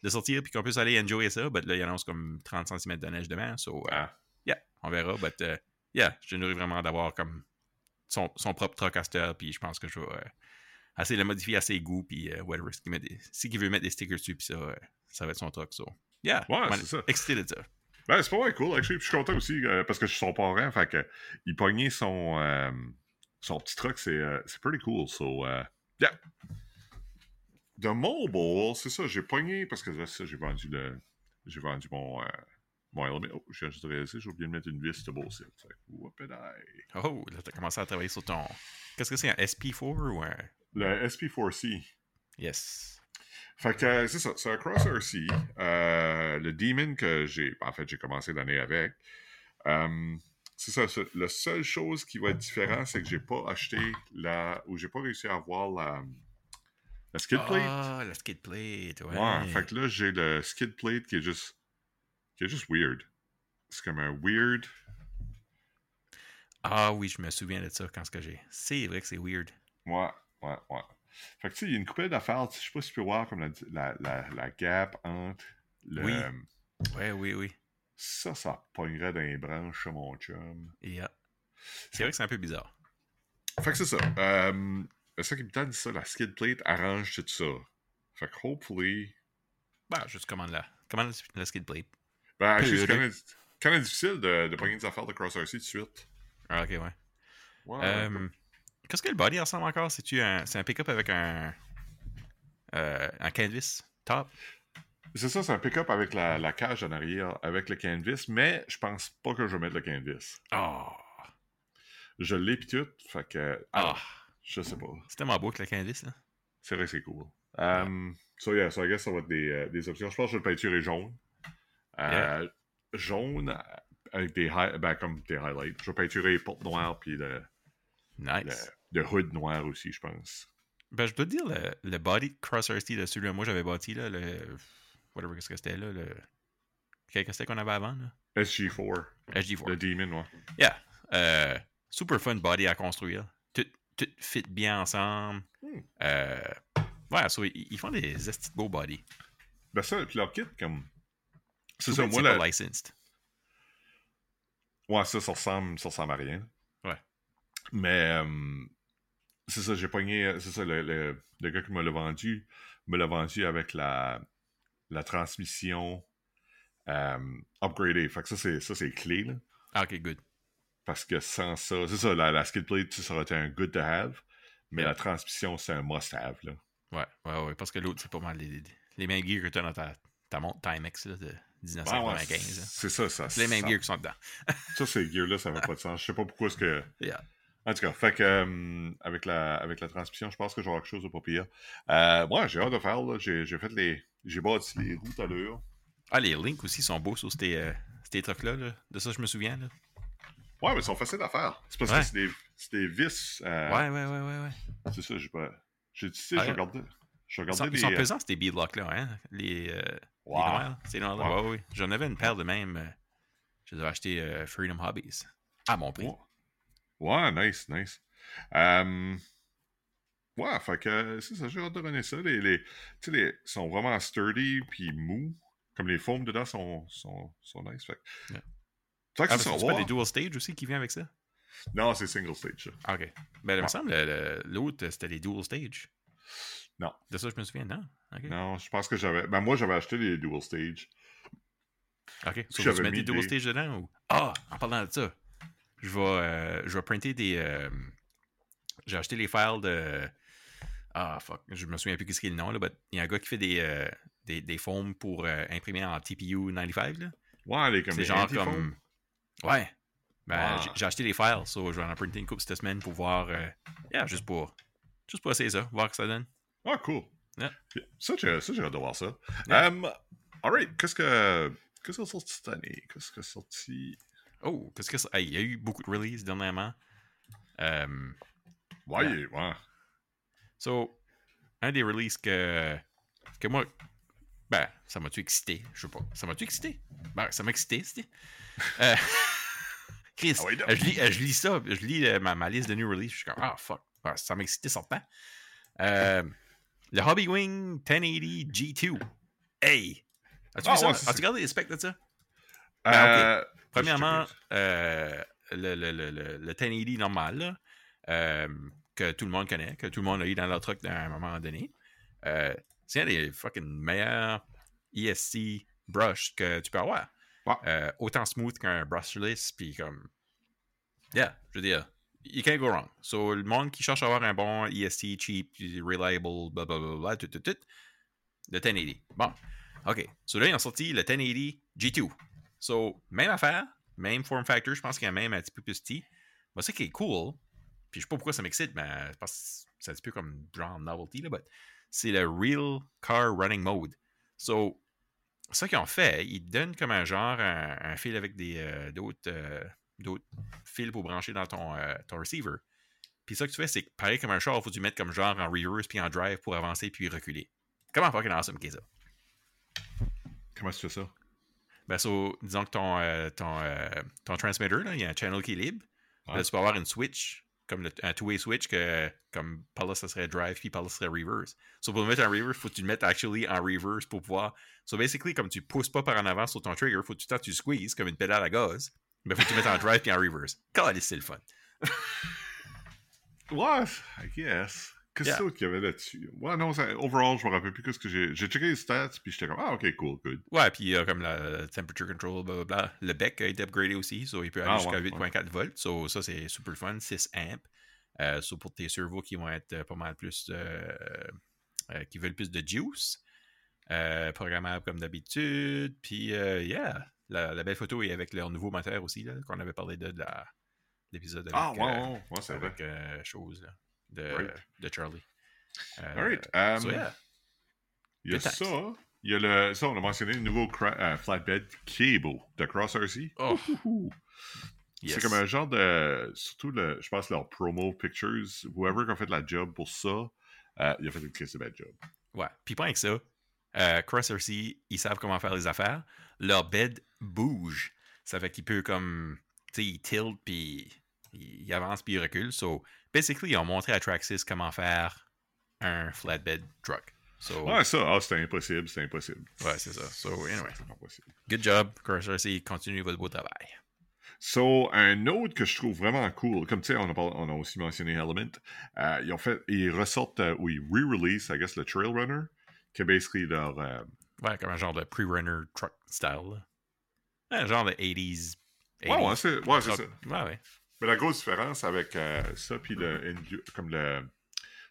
le sortir puis qu'on puisse aller enjoyer ça. But là, il annonce comme 30 cm de neige demain. So, yeah, on verra. But, yeah, je nourris vraiment d'avoir comme son propre truck à star, puis je pense que je vais assez le modifier à ses goûts, puis whatever, s'il veut mettre des stickers dessus, puis ça, ça va être son truck, so. Yeah, ouais, c'est ça. Excité de ça. Ben, c'est pas mal cool, actually, puis je suis content aussi, parce que je suis son parent, fait que il pognait son petit truck, c'est pretty cool, so, yeah. The Mobile, c'est ça, j'ai pogné, parce que ça, j'ai vendu mon Element. Oh, je viens juste de réaliser, j'ai oublié de mettre une vis de beau site. Oh, là, t'as commencé à travailler sur ton... Qu'est-ce que c'est, un SP4 ou un... Le SP4C. Yes. Fait que c'est ça, c'est un CrossRC. Le Demon que j'ai commencé l'année avec. C'est ça, la seule chose qui va être différente, c'est que j'ai pas acheté ou j'ai pas réussi à avoir la skid plate. Ah, la skid plate, ouais. Ouais, fait que là, j'ai le skid plate qui est juste weird. C'est comme un weird... Ah oui, je me souviens de ça quand ce que j'ai. C'est vrai que c'est weird. Ouais. Ouais. Fait que tu sais, il y a une couple d'affaires, je sais pas si tu peux voir comme la gap entre le... Oui. Oui. Ça pognerait dans les branches, mon chum. Yeah. C'est vrai que c'est un peu bizarre. Fait que c'est ça. Ça qui me tente, ça, la skid plate arrange tout ça. Fait que hopefully... Bah, juste commande la skid plate. Ben, actually, c'est quand même difficile de pogner des affaires de CrossRC tout de suite. Ah, ok, ouais. Ouais. Qu'est-ce que le body ressemble encore? C'est un pick-up avec un canvas top? C'est ça, c'est un pick-up avec la cage en arrière, avec le canvas, mais je pense pas que je vais mettre le canvas. Ah! Oh. Je l'ai pis tout, fait que... Je sais pas. C'est tellement beau que le canvas, là. C'est vrai que c'est cool. So, I guess ça va être des options. Je pense que je vais le peinturer jaune. Yeah. Jaune, avec des highlights. Je vais peinturer les portes noires pis le... Nice. Le hood noir aussi, je pense. Ben, je dois te dire, le body CrossRC de celui-là, moi j'avais bâti, là, le... Whatever, qu'est-ce que c'était, là, le... Qu'est-ce que c'était qu'on avait avant, là? SG4. Le Demon, ouais. Yeah. Super fun body à construire. Tout fit bien ensemble. Ouais, so, ils font des petits beaux body. Ben ça, leur kit, comme... C'est ça, moi, là... Licensed. Ouais, ça ressemble à rien. Mais c'est ça, j'ai pogné. C'est ça, le gars qui me l'a vendu avec la transmission upgradée. Fait que ça c'est clé, là. Ah, ok, good. Parce que sans ça, c'est ça, la skid plate, ça aurait été un good to have, mais la transmission, c'est un must have, là. Ouais, parce que l'autre, c'est pas mal les mêmes gears que t'as dans ta montre Timex, là, de 1995. Ouais, c'est ça. C'est les mêmes gears qui sont dedans. Ça, ces gears-là, ça n'a pas de sens. Je sais pas pourquoi est-ce que... Yeah. En tout cas, fait que avec la transmission, je pense que je vais avoir quelque chose de pas pire. Moi, j'ai hâte de faire, là. J'ai bâti les roues tout à l'heure. Ah, les links aussi sont beaux sur ces trucs-là, là. De ça, je me souviens, là. Ouais, mais ils sont faciles à faire. C'est parce que c'est des vis. Ouais. C'est ça, j'ai pas... J'ai dit, je regardais les... Ils sont pesants, ces beadlocks-là, hein? Les noirs, c'est normal. Ouais. J'en avais une paire de même. Je les avais acheté Freedom Hobbies. À mon prix. Ouais, nice. Ouais, fait que c'est ça, j'ai hâte de donner ça. Les sont vraiment sturdy puis mous. Comme les foams dedans sont nice. Fait que... Yeah. C'est pas des dual stage aussi qui vient avec ça? Non, c'est single stage. Ça. Ok. Ben, il me semble l'autre, c'était les dual stage. Non. De ça, je me souviens, non? Okay. Non, je pense que j'avais... Ben, moi, j'avais acheté les dual stage. Ok. So, tu mets des dual stage dedans ou... Ah! En parlant de ça, je vais printer des... J'ai acheté les files de... Ah, fuck. Je me souviens plus qu'est-ce qu'il y a le nom, là, mais il y a un gars qui fait des foams pour imprimer en TPU 95, là. Ouais, les comme... C'est genre comme... Ouais. Ben, j'ai acheté les files, so je vais en printer une couple cette semaine pour voir... Yeah, juste pour essayer ça, voir ce que ça donne. Ah, cool. Yeah. Ça, j'ai hâte de voir ça. Yeah. Alright, qu'est-ce que c'est sorti cette année? Qu'est-ce que c'est sorti? Oh, il y a eu beaucoup de releases dernièrement. Ouais. So, un des releases que moi... Ben, ça m'a-tu excité? Je sais pas. Ça m'a-tu excité? Ben, ça m'a excité, c'était... Chris, ah ouais, je lis ça, je lis ma liste de new release, je suis comme, ah, fuck, ben, ça m'a excité sortant. Le Hobbywing 1080 G2. Hey! As-tu vu ça? Ouais, as-tu regardé les specs de ça? Ben, okay. Premièrement, le 1080 normal, là, que tout le monde connaît, que tout le monde a eu dans leur truck à un moment donné. C'est un des fucking meilleurs ESC brush que tu peux avoir. Ouais. Autant smooth qu'un brushless, puis comme... Yeah, je veux dire, you can't go wrong. So, le monde qui cherche à avoir un bon ESC, cheap, reliable, blablabla, tout, le 1080. Bon, OK. So, là, ils ont sorti le 1080 G2. So, même affaire, même form factor, je pense qu'il y a même un petit peu plus petit. Moi, ça qui est cool, puis je sais pas pourquoi ça m'excite, mais je pense que c'est un petit peu comme genre novelty, là, but... c'est le Real Car Running Mode. So, ça qu'ils ont fait, ils donnent comme un genre, un fil avec d'autres fils pour brancher dans ton receiver. Puis ça que tu fais, c'est que pareil comme un char, il faut que tu mettes comme genre en reverse puis en drive pour avancer puis reculer. Comment fucking awesome qu'est ça? Comment tu fais ça? Ben, so, disons que ton transmitter, là, il y a un channel qui est libre. Ouais. Là, tu peux avoir une switch... comme un two-way switch, que comme par là, ça serait drive, puis par là, ça serait reverse. So, pour le mettre en reverse, il faut que tu le mettes actually en reverse pour pouvoir... So, basically, comme tu ne pousses pas par en avant sur ton trigger, il faut que tu squeezes comme une pédale à gaz, mais il faut que tu mettes en drive puis en reverse. God, c'est le fun. Ouais, I guess. Qu'est-ce qu'il y avait là-dessus? Ouais, non, ça, overall, je me rappelle plus qu'est-ce que j'ai... J'ai checké les stats, puis j'étais comme, ah, OK, cool, good. Ouais, puis il y a comme la temperature control, blablabla. Le bec a été upgradé aussi, so il peut aller jusqu'à 8.4 volts. So ça, c'est super fun, 6 amps. So pour tes servos qui vont être pas mal plus... qui veulent plus de juice. Programmable comme d'habitude. Puis, la belle photo est avec leur nouveau moteur aussi, là, qu'on avait parlé de l'épisode avec... Ah, ouais, c'est avec, vrai. Chose, là. De Charlie. Alright. Il y a ça. Il y a on a mentionné le nouveau flatbed cable de CrossRC. Oh. Yes. C'est comme un genre de... Surtout, je pense, leur promo pictures. Whoever qui a fait la job pour ça, il a fait une crise de bad job. Ouais. Puis pas avec ça. CrossRC, ils savent comment faire les affaires. Leur bed bouge. Ça fait qu'il peut comme... Tu sais, il tilt, puis... Il avance puis il recule. So, basically, ils ont montré à Traxxas comment faire un flatbed truck. So, ouais, ça, c'était impossible, Ouais, c'est ça. So, anyway. Good job, CrossRC. Continuez votre beau travail. So, un autre que je trouve vraiment cool, comme tu sais, on a aussi mentionné Element. Ils ressortent, ils re-release, I guess, le Trail Runner, qui est basically leur... Ouais, comme un genre de pre-runner truck style. Un genre de 80s. Ouais, c'est ça. Ouais. Mais la grosse différence avec ça puis le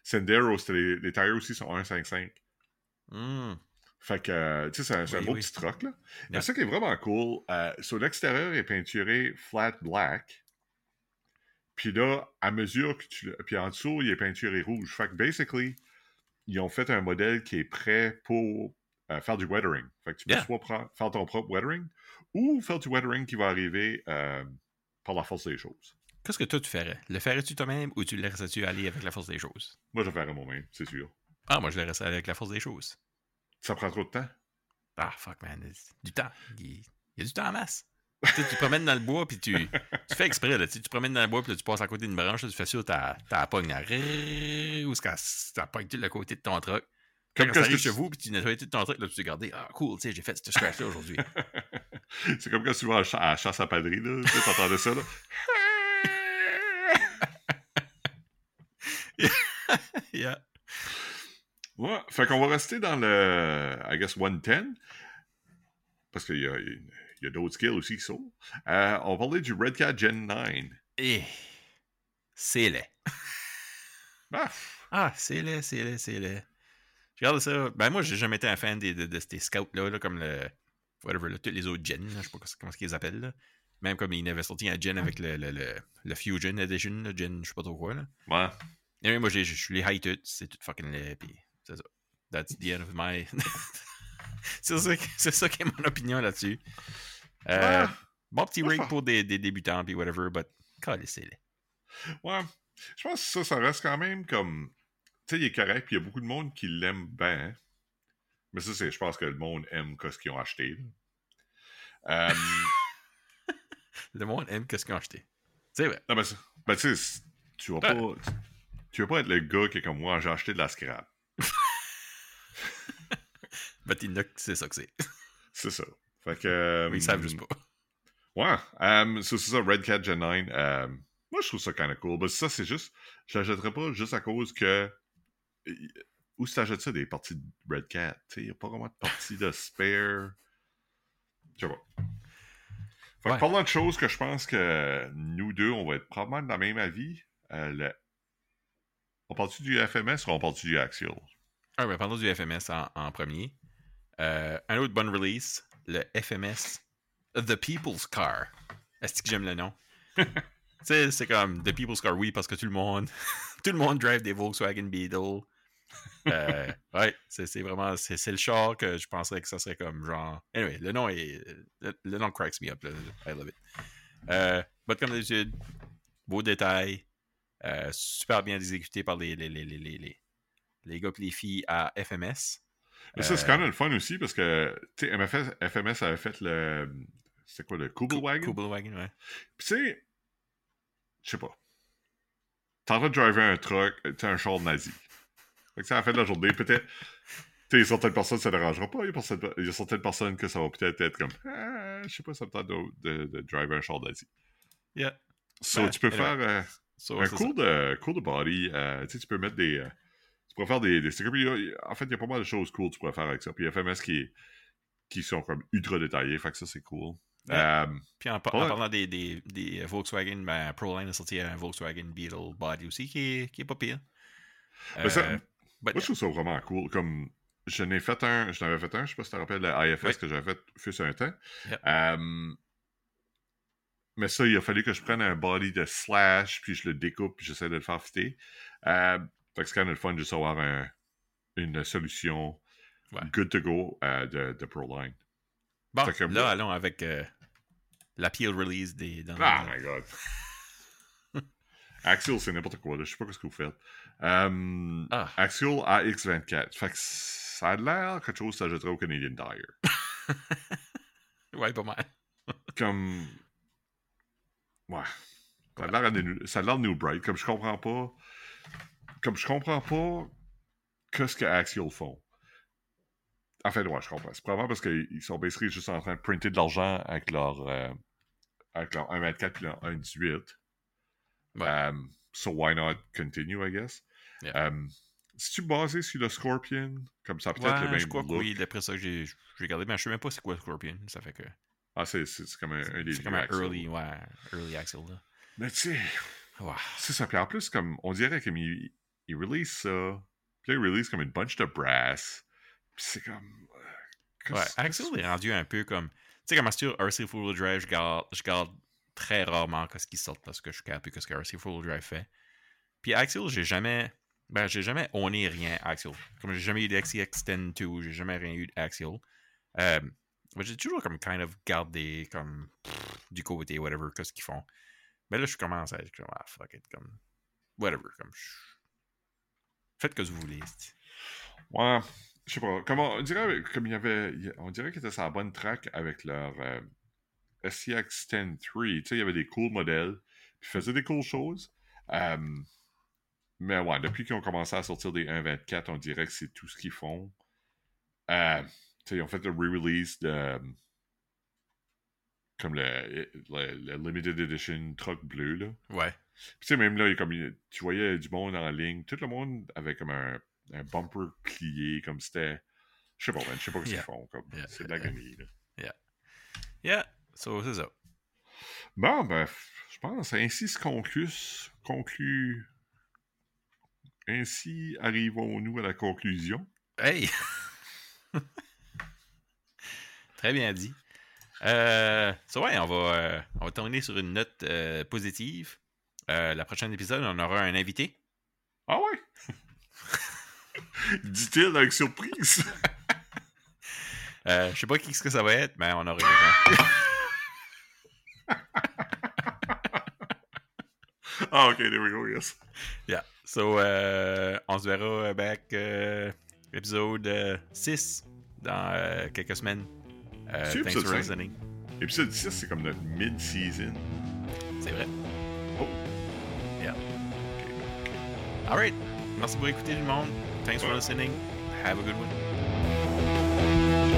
Sendero, c'était les tires aussi sont 1.55. Fait que, tu sais, c'est un beau petit truck, là. Mais ça qui est vraiment cool, sur l'extérieur, il est peinturé flat black. Puis là, à mesure que puis en dessous, il est peinturé rouge. Fait que, basically, ils ont fait un modèle qui est prêt pour faire du weathering. Fait que tu peux soit faire ton propre weathering ou faire du weathering qui va arriver par la force des choses. Qu'est-ce que toi tu ferais? Le ferais-tu toi-même ou tu le laisserais-tu aller avec la force des choses? Moi, je le ferais moi-même, c'est sûr. Ah, moi, je le laisserais aller avec la force des choses. Ça prend trop de temps? Ah, fuck, man. Du temps. Il y a du temps en masse. Tu promènes dans le bois, puis tu fais exprès. Là. Tu promènes dans le bois, puis tu passes à côté d'une branche, là, tu fais sûr, t'as la pogne à rire, ou t'as pogne tout le côté de ton truck. Comme quand tu arrives chez vous, puis tu nettoies tout ton truck, là, tu te gardes, ah, cool, tu sais, j'ai fait ce scratch-là aujourd'hui. C'est comme quand tu vas à la chasse à padrie, là, tu entendais ça, là. Yeah. Ouais, fait qu'on va rester dans le, I guess, 110, parce qu'il y a d'autres skills aussi qui sont. On va parler du Red Cat Gen 9. Et c'est laid. C'est laid. Je regarde ça. Ben, moi, j'ai jamais été un fan de ces scouts-là, là, comme le... Whatever, là, tous les autres gens, je sais pas comment ils les appellent, là. Même comme ils avaient sorti un gen avec le Fusion Edition, le gen, je sais pas trop quoi, là. Ouais. Et moi, je suis les high tout, c'est tout fucking laid, pis c'est ça. That's the end of my... c'est ça qui est mon opinion là-dessus. Bon petit rig pour des débutants, pis whatever, but... Calissez-les. Ouais, je pense que ça reste quand même comme... Tu sais, il est correct, puis il y a beaucoup de monde qui l'aime bien. Mais ça, c'est, je pense que le monde aime ce qu'ils ont acheté. Le monde aime ce qu'ils ont acheté. C'est vrai. Non, ben, tu sais, tu vas pas... Tu veux pas être le gars qui est comme moi, j'ai acheté de la scrap. Ben, c'est ça que c'est. C'est ça. Fait que... ils savent juste pas. Ouais. C'est ça, Red Cat Gen 9. Moi, je trouve ça kind of cool. Parce que ça, c'est juste... Je l'achèterais pas juste à cause que... Où si t'achètes ça, des parties de Red Cat? Tu sais, y a pas vraiment de parties de spare. Je sais pas. Fait que parlant de choses que je pense que nous deux, on va être probablement dans la même avis. On parle-tu du FMS ou on parle-tu du Axial? Ah ben, parlons du FMS en premier. Un autre bonne release, le FMS The People's Car. Est-ce que j'aime le nom? Tu sais, c'est comme The People's Car, oui, parce que tout le monde drive des Volkswagen Beetle. Ouais, c'est vraiment, c'est le char que je penserais que ça serait comme genre... Anyway, le nom cracks me up, là. I love it. Mais comme d'habitude, beau détail. Super bien exécuté par les gars et les filles à FMS. Mais ça, c'est quand même le fun aussi parce que FMS avait fait le... C'est quoi, le Kubelwagen? Kubelwagen, ouais. Puis tu sais, je sais pas. T'es en train de driver un truck, t'es un char nazi. Fait que ça, à la fin de la journée, peut-être... Tu sais, certaines personnes, ça ne dérangera pas. Il y a certaines personnes que ça va peut-être être comme... Ah, je sais pas, ça me tente de driver un char nazi. Yeah. So, ben, tu peux faire... So, un cool de body, tu peux mettre des... tu pourrais faire des stickers. Puis, en fait, il y a pas mal de choses cool que tu pourrais faire avec ça. Puis FMS qui sont comme ultra détaillés. Fait que ça, c'est cool. Ouais. Puis en parlant des Volkswagen, ben, Proline a sorti un Volkswagen Beetle body aussi qui est pas pire. Mais ça, moi, je trouve ça vraiment cool. Comme je n'avais fait un, je sais pas si tu te rappelles, le IFS que j'avais fait fût un temps. Yep. Mais ça, il a fallu que je prenne un body de slash, puis je le découpe, puis j'essaie de le faire fitter. Fait que c'est quand même le fun juste avoir une solution good to go de Proline. Bon, là, allons avec l'appeal release des... my God! Axial, c'est n'importe quoi, là. Je sais pas ce que vous faites. Axial AX24. Fait que ça a l'air quelque chose que ça jetterait au Canadian Tire. Ouais, pas mal. Comme... Ouais. Ça a l'air New Bright. Comme je comprends pas qu'est-ce que Axial font. En fait, ouais, je comprends. C'est probablement parce qu'ils sont basically juste en train de printer de l'argent avec leur 1.24 et leur 1.18. Ouais. So why not continue, I guess? Yeah. Si-tu basé sur le Scorpion? Comme ça, peut-être le même look. Oui, d'après ça que j'ai regardé, mais je sais même pas c'est quoi le Scorpion. Ça fait que... Ah, c'est comme un des... C'est comme un early Axial, là. Mais tu sais... Wow. C'est ça. Puis en plus, comme, on dirait qu'ils release ça. Puis là, ils release comme une bunch de brass. Puis c'est comme... Axial est rendu un peu comme... Tu sais, comme sur RC Full Drive, je garde très rarement ce qu'ils sortent parce que je ne sais plus ce que RC Full Drive fait. Puis Axial, j'ai jamais honné rien à Axial. Comme j'ai jamais eu d'Axi Extend 2, j'ai jamais rien eu d'Axial. J'ai toujours comme kind of gardé comme du côté, whatever, qu'est-ce qu'ils font. Mais là, je commence à être comme, fuck it, comme, whatever, comme, faites que vous voulez. Ouais, je sais pas, comme on dirait, qu'ils étaient sur la bonne track avec leur SCX 10-3, tu sais, il y avait des cool modèles, puis ils faisaient des cool choses, mais ouais, depuis qu'ils ont commencé à sortir des 1.24, on dirait que c'est tout ce qu'ils font. Tu sais, ils ont fait le re-release de... Comme le Limited Edition truck bleu, là. Ouais. Puis tu sais, même là, comme, tu voyais du monde en ligne. Tout le monde avait comme un bumper plié, comme c'était... Je sais pas ce qu'ils font. Comme, c'est de la gagner, là. Yeah, so c'est ça. Bon, ben, je pense, ainsi se conclut. Ainsi arrivons-nous à la conclusion. Hey! Très bien dit. So ouais, on va terminer sur une note positive. La prochaine épisode, on aura un invité. Ah ouais? Dit-il avec surprise. Je sais pas qui ce que ça va être, mais on aura quelqu'un. Ah, ok, there we go, yes. Yeah. So, on se verra back épisode 6 dans quelques semaines. Thanks for listening. Épisode 6, c'est comme notre mid-season. C'est vrai. Oh. Yeah. Okay, okay. All right. Merci pour écouter tout le monde. Thanks for listening. Have a good one.